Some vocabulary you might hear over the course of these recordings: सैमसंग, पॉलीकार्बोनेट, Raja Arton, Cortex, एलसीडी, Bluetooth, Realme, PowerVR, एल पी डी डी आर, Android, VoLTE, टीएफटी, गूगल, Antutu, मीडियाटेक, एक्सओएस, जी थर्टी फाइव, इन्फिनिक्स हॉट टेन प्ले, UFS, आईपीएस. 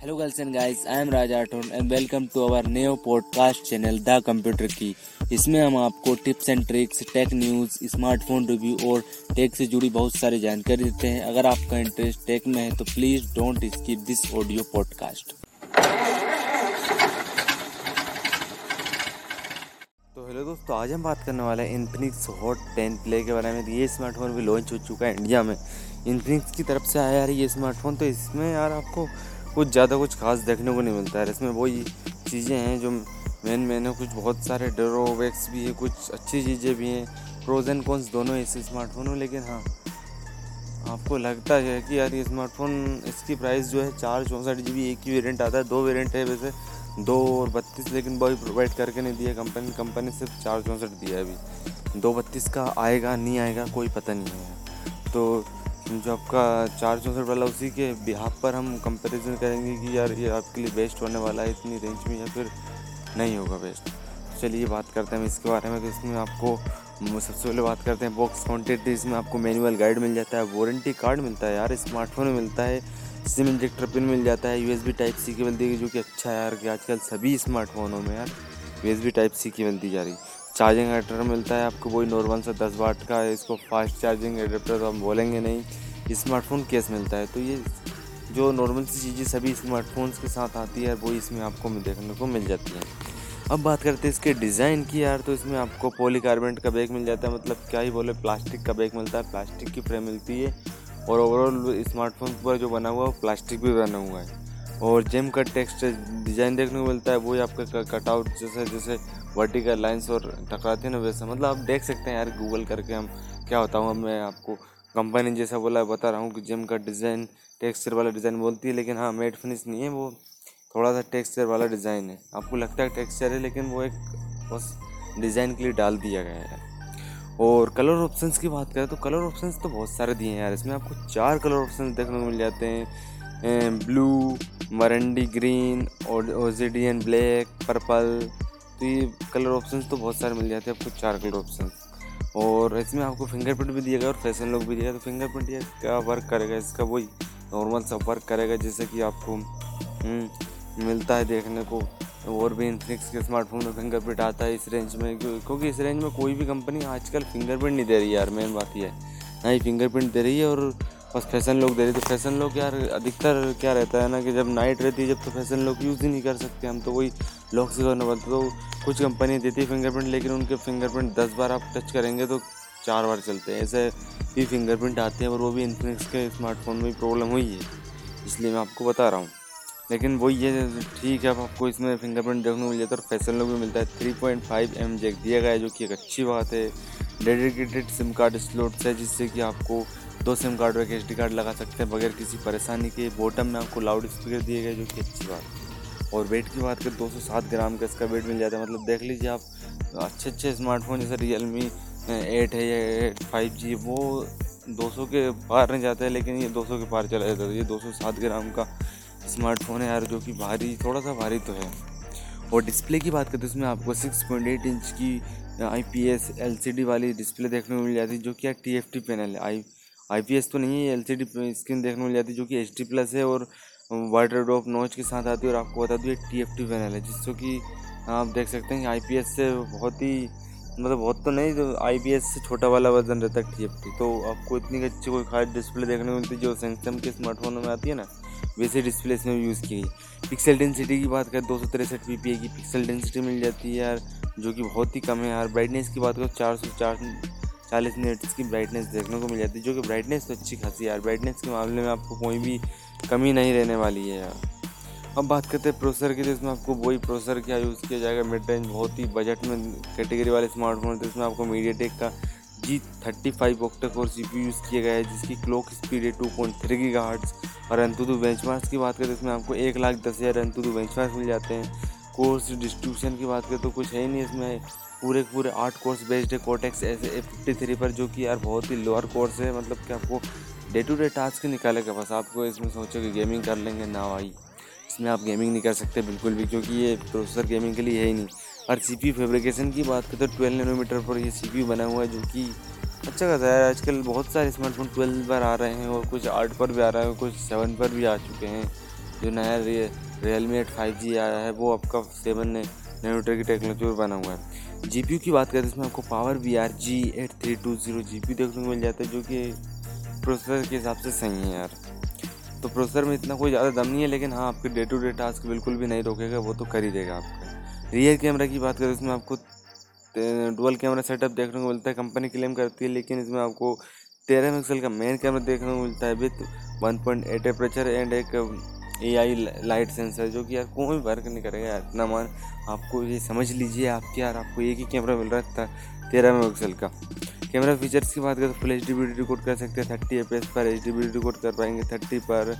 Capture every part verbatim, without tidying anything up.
Hello girls and guys, I am Raja Arton and welcome to our new podcast channel the computer key. इसमें हम आपको tips and tricks, tech news, smartphone review और tech से जुड़ी बहुत सारी जानकारी देते हैं। अगर आपका इंटरेस्ट टेक में है तो please don't skip this audio podcast. तो हेलो दोस्तों, आज हम बात करने वाले हैं इन्फिनिक्स हॉट टेन प्ले के बारे में। ये स्मार्टफोन भी लॉन्च हो चुका है इंडिया में, इन्फिनिक्स की तरफ से आया यार ये स्मार्टफोन। तो इसमें यार आपको कुछ ज़्यादा कुछ खास देखने को नहीं मिलता है। इसमें वही चीज़ें हैं जो मेन मेन है। कुछ बहुत सारे ड्रॉबैक्स भी है, कुछ अच्छी चीज़ें भी हैं, प्रोज एंड कॉन्स दोनों है इस स्मार्टफोन में। लेकिन हाँ, आपको लगता है कि यार ये स्मार्टफोन, इसकी प्राइस जो है चार चौंसठ जी बी एक ही वेरिएंट आता है। दो वेरिएंट है वैसे, दो और बत्तीस, लेकिन वही प्रोवाइड करके नहीं दिया कंपनी कंपनी सिर्फ चार चौंसठ दिया है। अभी दो बत्तीस का आएगा नहीं आएगा कोई पता नहीं है। तो जो आपका चार चौंसठ वाला उसी के बिहाफ पर हम कंपैरिजन करेंगे कि यार ये आपके लिए बेस्ट होने वाला है इतनी रेंज में या फिर नहीं होगा बेस्ट। चलिए बात करते हैं इसके बारे में। तो इसमें आपको सबसे पहले बात करते हैं बॉक्स क्वान्टिटी। इसमें आपको मैनुअल गाइड मिल जाता है, वारंटी कार्ड मिलता है यार, स्मार्टफोन में मिलता है, सिम इंजेक्टर पिन मिल जाता है, यूएसबी टाइप सी केबल दी गई, जो कि अच्छा है यार कि आजकल सभी स्मार्टफोनों में यार यूएसबी टाइप सी केबल दी जा रही। चार्जिंग एडाप्टर मिलता है आपको, वही नॉर्मल सा दस वाट का है, इसको फास्ट चार्जिंग एडाप्टर तो हम बोलेंगे नहीं, स्मार्टफोन केस मिलता है। तो ये जो नॉर्मल सी चीज़ें सभी स्मार्टफोन्स के साथ आती है वो इसमें आपको देखने को मिल जाती है। अब बात करते हैं इसके डिज़ाइन की यार। तो इसमें आपको पॉलीकार्बोनेट का बैग मिल जाता है, मतलब क्या ही बोले, प्लास्टिक का बैग मिलता है, प्लास्टिक की फ्रेम मिलती है और ओवरऑल स्मार्टफोन पर जो बना हुआ है वो प्लास्टिक भी बना हुआ है। और जेम का टेक्स्ट डिज़ाइन देखने को मिलता है, वही आपका कटआउट जैसे जैसे वर्टिकल लाइंस और टकराते हैं ना वैसे, मतलब आप देख सकते हैं यार गूगल करके। हम क्या होता हूँ, मैं आपको कंपनी जैसा बोला बता रहा हूँ कि जेम का डिज़ाइन टेक्सचर वाला डिज़ाइन बोलती है, लेकिन हाँ मेट फिनिश नहीं है, वो थोड़ा सा टेक्सचर वाला डिज़ाइन है। आपको लगता है टेक्सचर है लेकिन वो एक बस डिज़ाइन के लिए डाल दिया गया है। और कलर ऑप्शंस की बात करें तो कलर ऑप्शंस तो बहुत सारे दिए हैं यार। इसमें आपको चार कलर ऑप्शन देखने को मिल जाते हैं, ब्लू, मरंडी ग्रीन, और ओजिडियन ब्लैक, पर्पल। तो ये कलर ऑप्शंस तो बहुत सारे मिल जाते हैं आपको, चार कलर ऑप्शंस। और इसमें आपको फिंगरप्रिंट भी दिया गया और फैशन लॉक भी दिया गया। तो फिंगरप्रिंट ये क्या वर्क करेगा, इसका वही नॉर्मल सा वर्क करेगा जैसे कि आपको मिलता है देखने को। और भी इन्फिनिक्स के स्मार्टफोन में फिंगरप्रिंट आता है इस रेंज में, क्योंकि इस रेंज में कोई भी कंपनी आजकल फिंगरप्रिंट नहीं दे रही यार। मेन बात यह है, ना ही फिंगरप्रिंट दे रही है और बस फैशन लॉक दे रही है। तो फैशन लॉक यार अधिकतर क्या रहता है ना कि जब नाइट रहती है जब तो फैशन लॉक यूज़ ही नहीं कर सकते हम, तो वही लॉक से करना पड़ता। तो कुछ कंपनी देती है फिंगरप्रिंट, लेकिन उनके फिंगरप्रिंट दस बार आप टच करेंगे तो चार बार चलते हैं, ऐसे भी फिंगरप्रिंट आते हैं। और वो भी इन्फिनिक्स के स्मार्टफोन में प्रॉब्लम हुई है, इसलिए मैं आपको बता रहा हूँ। लेकिन वो ये ठीक है, आपको इसमें फिंगरप्रिंट देखने को मिल जाता है और फैशन लॉक भी मिलता है। Three point five M jack दिया गया है जो कि एक अच्छी बात है। डेडिकेटेड सिम कार्ड स्लॉट्स है जिससे कि आपको दो सिम कार्ड और एक एसडी कार्ड लगा सकते हैं बगैर किसी परेशानी के। बॉटम में आपको लाउड स्पीकर दिए गए जो कि अच्छी बात। और वेट की बात करें दो सौ सात ग्राम का इसका वेट मिल जाता है, मतलब देख लीजिए आप अच्छे अच्छे स्मार्टफोन जैसे रियलमी एट है या फाइव जी वो दो सौ के पार नहीं जाता है, लेकिन ये दो सौ के पार चला जाता है। ये दो सौ सात ग्राम का स्मार्टफोन है यार जो कि भारी, थोड़ा सा भारी तो है। और डिस्प्ले की बात करें तो इसमें आपको सिक्स पॉइंट एट इंच की आईपीएस एलसीडी वाली डिस्प्ले देखने को मिल जाती है जो कि यार टीएफटी पैनल है। आई आईपीएस तो नहीं है, एलसीडी स्क्रीन देखने मिल जाती है जो कि एचडी प्लस है और वाटर ड्रॉप नॉच के साथ आती है। और आपको बता दूँ ये टीएफटी पैनल है जिससे कि आप देख सकते हैं आईपीएस से बहुत ही, मतलब बहुत तो नहीं, तो आईपीएस से छोटा वाला वर्जन रहता है टीएफटी। तो आपको इतनी अच्छी कोई खास डिस्प्ले देखने को मिलती है जो सैमसंग के स्मार्टफोनों में आती है ना, वैसे डिस्प्ले इसमें यूज़ की गई। पिक्सल डेंसिटी की बात करें दो सौ तिरसठ पी पी ए की पिक्सल डेंसिटी मिल जाती है यार जो कि बहुत ही कम है यार। ब्राइटनेस की बात करें चार सौ चार चालीस मिनट्स की ब्राइटनेस देखने को मिल जाती है जो कि ब्राइटनेस तो अच्छी खासी है यार। ब्राइटनेस के मामले में आपको कोई भी कमी नहीं रहने वाली है यार। अब बात करते हैं प्रोसेसर की। तो इसमें आपको वही प्रोसेसर क्या यूज़ किया जाएगा, मिड रेंज बहुत ही बजट में कैटेगरी वाले स्मार्टफोन। तो इसमें आपको मीडियाटेक का जी थर्टी फाइव octa core CPU use किया गया है जिसकी क्लॉक स्पीड है टू पॉइंट थ्री गीगाहर्ट्ज़। और अंतुतु बेंचमार्क्स की बात करें तो इसमें आपको एक लाख दस हज़ार अंतुतु बेंचमार्क्स मिल जाते हैं। कोर्स डिस्ट्रीब्यूशन की बात करें तो कुछ है ही नहीं इसमें, पूरे पूरे आठ कोर्स बेस्ड है कॉर्टेक्स एफ फिफ्टी थ्री पर जो कि यार बहुत ही लोअर कोर्स है, मतलब कि आपको डे टू डे टास्क निकालेगा बस। आपको इसमें सोचो कि गेमिंग कर लेंगे ना भाई, इसमें आप गेमिंग नहीं कर सकते बिल्कुल भी, क्योंकि ये प्रोसेसर गेमिंग के लिए है ही नहीं। और सीपीयू फैब्रिकेशन की बात करें तो ट्वेल्व नैनोमीटर पर ये सीपीयू बना हुआ है जो कि अच्छा खासा है। आजकल बहुत सारे स्मार्टफोन ट्वेल्व पर आ रहे हैं और कुछ आठ पर भी आ रहे हैं, कुछ सेवन पर भी आ चुके हैं। जो नया Realme एट फाइव जी आया है वो आपका सेवन नैनोमीटर की टेक्नोलॉजी पर बना हुआ है। जी पी यू की बात करें तो इसमें आपको PowerVR G eight three two zero G P U देखने को मिल जाता है, जो कि प्रोसेसर के हिसाब से सही है यार। तो प्रोसेसर में इतना कोई ज़्यादा दम नहीं है, लेकिन हाँ आपके डे टू डे टास्क बिल्कुल भी नहीं रोकेगा, वो तो कर ही देगा आपका। रियर कैमरा की बात करें इसमें आपको डुअल कैमरा सेटअप देखने को मिलता है, कंपनी क्लेम करती है, लेकिन इसमें आपको तेरह मेगापिक्सल का मेन कैमरा देखने को मिलता है with one point eight temperature and एक एआई लाइट सेंसर, जो कि यार कोई फर्क नहीं करेगा इतना। मान आपको ये समझ लीजिए आपके यार आपको एक ही कैमरा मिल रहा था तेरह मेगापिक्सल का। कैमरा फीचर्स की बात करें तो full H D video record कर सकते हैं थर्टी एफ एस पर, एच डी वीडियो रिकॉर्ड कर पाएंगे थर्टी पर,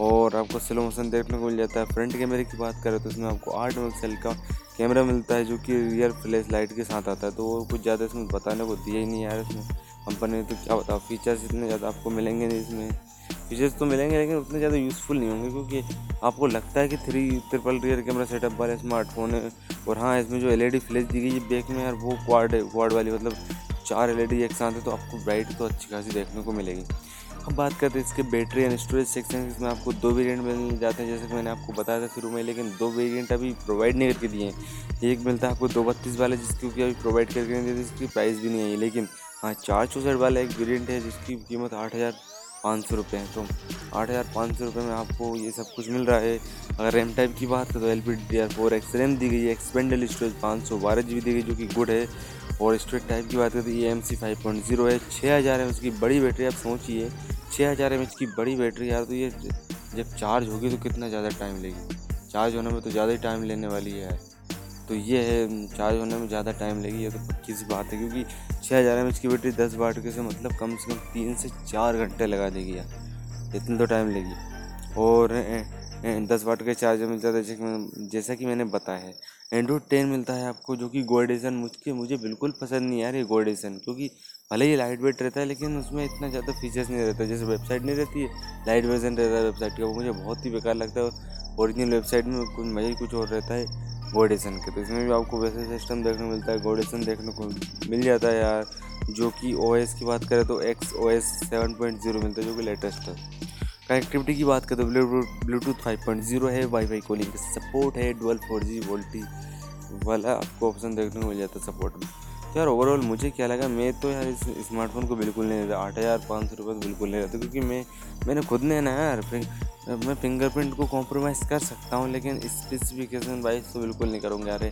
और आपको स्लो मोशन देखने को मिल जाता है। फ्रंट कैमरे की बात करें तो इसमें आपको आठ मेगापिक्सल का कैमरा मिलता है, जो कि रियर फ्लैश लाइट के साथ आता है। तो वो कुछ ज़्यादा इसमें बताने को दिया ही नहीं यार इसमें कंपनी ने, तो क्या बताओ। फीचर्स इतने ज़्यादा आपको मिलेंगे नहीं इसमें, फीचर्स तो मिलेंगे लेकिन उतने ज़्यादा यूज़फुल नहीं होंगे, क्योंकि आपको लगता है कि three triple rear camera setup वाले स्मार्टफोन है। और हाँ इसमें जो एल ई डी फ्लैश दी गई है बैक में यार वो क्वाड क्वाड वाली, मतलब चार एल ई डी एक साथ है, तो आपको ब्राइट तो अच्छी खासी देखने को मिलेगी। अब बात करते हैं इसके बैटरी एंड स्टोरेज सेक्शन, इसमें आपको दो वेरिएंट मिल जाते हैं जैसे कि मैंने आपको बताया था शुरू में, लेकिन दो वेरिएंट अभी प्रोवाइड नहीं करके दिए हैं। एक मिलता है आपको दो बत्तीस वाला जिसकी अभी प्रोवाइड करके नहीं देते, जिसकी प्राइस भी नहीं है, लेकिन हाँ चार चौसठ वाला एक वेरिएंट है जिसकी कीमत आठ हज़ार पाँच सौ रुपये है। तो आठ हज़ार पाँच सौ रुपये में आपको ये सब कुछ मिल रहा है। अगर रैम टाइप की बात करें तो एल पी डी डी आर four X RAM दी गई है, एक्सपेंडेबल स्टोरेज पाँच सौ बारह जी बी दी गई जो कि गुड है, और स्टोरेज टाइप की बात करें तो E M C five point zero है। छः हज़ार एम एच की बड़ी बैटरी, आप सोचिए छः हज़ार एम एच की बड़ी बैटरी यार, तो ये जब चार्ज होगी तो कितना ज़्यादा टाइम लेगी, चार्ज होने में तो ज़्यादा ही टाइम लेने वाली है यार। तो ये है चार्ज होने में ज़्यादा टाइम लेगी, ये तो पक्की सी बात है, क्योंकि छः हज़ार एम एच की बैटरी दस वाट के से मतलब कम से कम तीन से चार घंटे लगा देगी यार, इतना तो टाइम लेगी। और ए, ए, दस वाट के चार्जर मिल जाता है जैसा कि मैंने बताया है। एंड्रॉइड टेन मिलता है आपको, जो कि गोल्ड एडिशन मुझके मुझे बिल्कुल पसंद नहीं यार ये गोल्ड एडिशन, क्योंकि भले ही लाइट वेट रहता है लेकिन उसमें इतना ज़्यादा फीचर्स नहीं रहता, जैसे वेबसाइट नहीं रहती है लाइट वर्जन रहता है वेबसाइट का, वो मुझे बहुत ही बेकार लगता है। ओरिजिनल वेबसाइट में कुछ मज़ा ही कुछ और रहता है गोल्ड एडिशन के। तो इसमें भी आपको वैसे सिस्टम देखने को मिलता है, गोल्ड एडिशन देखने को मिल जाता है यार। जो कि ओएस की बात करें तो एक्सओएस सेवन पॉइंट ज़ीरो मिलता है जो कि लेटेस्ट है। कनेक्टिविटी की बात करें तो ब्लूटूथ फाइव पॉइंट ज़ीरो है, वाईफाई कॉलिंग का सपोर्ट है, डुअल फोर जी वोल्टी वाला आपको ऑप्शन देखने को मिल जाता है सपोर्ट में। तो यार ओवरऑल मुझे क्या लगा, मैं तो यार इस स्मार्टफोन को बिल्कुल नहीं लेता, आठ हज़ार पाँच सौ रुपये तो बिल्कुल नहीं लेता, क्योंकि मैं मैंने खुद ने ना यार मैं फिंगरप्रिंट को कॉम्प्रोमाइज़ कर सकता हूँ, लेकिन स्पेसिफिकेशन वाइज तो बिल्कुल नहीं करूँगा यार।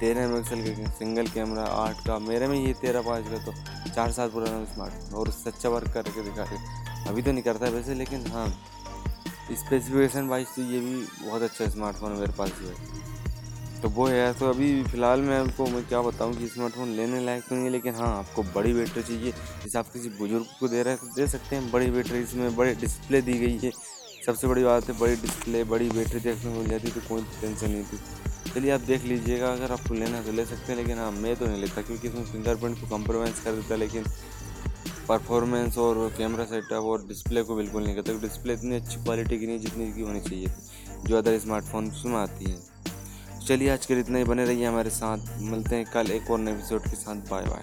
तेरह मेगापिक्सल का सिंगल कैमरा, आठ का मेरे में ये तेरह पाँच का, तो चार साल पुराना स्मार्टफोन और उससे अच्छा वर्क करके दिखा रहे, अभी तो नहीं करता है वैसे, लेकिन हाँ स्पेसिफिकेशन वाइज तो ये भी बहुत अच्छा स्मार्टफोन है मेरे पास जो है, तो वो है। तो अभी फ़िलहाल मैं आपको मैं क्या बताऊं कि स्मार्टफोन लेने लायक तो नहीं है, लेकिन हाँ आपको बड़ी बैटरी चाहिए जैसे आप किसी बुजुर्ग को दे रहे हैं तो दे सकते हैं। बड़ी बैटरी, इसमें बड़ी डिस्प्ले दी गई है, सबसे बड़ी बात है बड़ी डिस्प्ले बड़ी बैटरी देखने को मिल जाती है, तो कोई टेंशन नहीं थी। चलिए आप देख लीजिएगा, अगर आपको लेना है तो ले सकते हैं, लेकिन हाँ मैं तो नहीं लेता, क्योंकि इसमें फिंगरप्रिंट को कॉम्प्रोमाइज़ कर देता है, लेकिन परफॉर्मेंस और कैमरा सेटअप और डिस्प्ले को बिल्कुल नहीं करता। डिस्प्ले इतनी अच्छी क्वालिटी की नहीं जितनी की होनी चाहिए जो अदर स्मार्टफोन में आती है। चलिए आज के लिए इतना ही, बने रहिए हमारे साथ, मिलते हैं कल एक और नए एपिसोड के साथ, बाय बाय।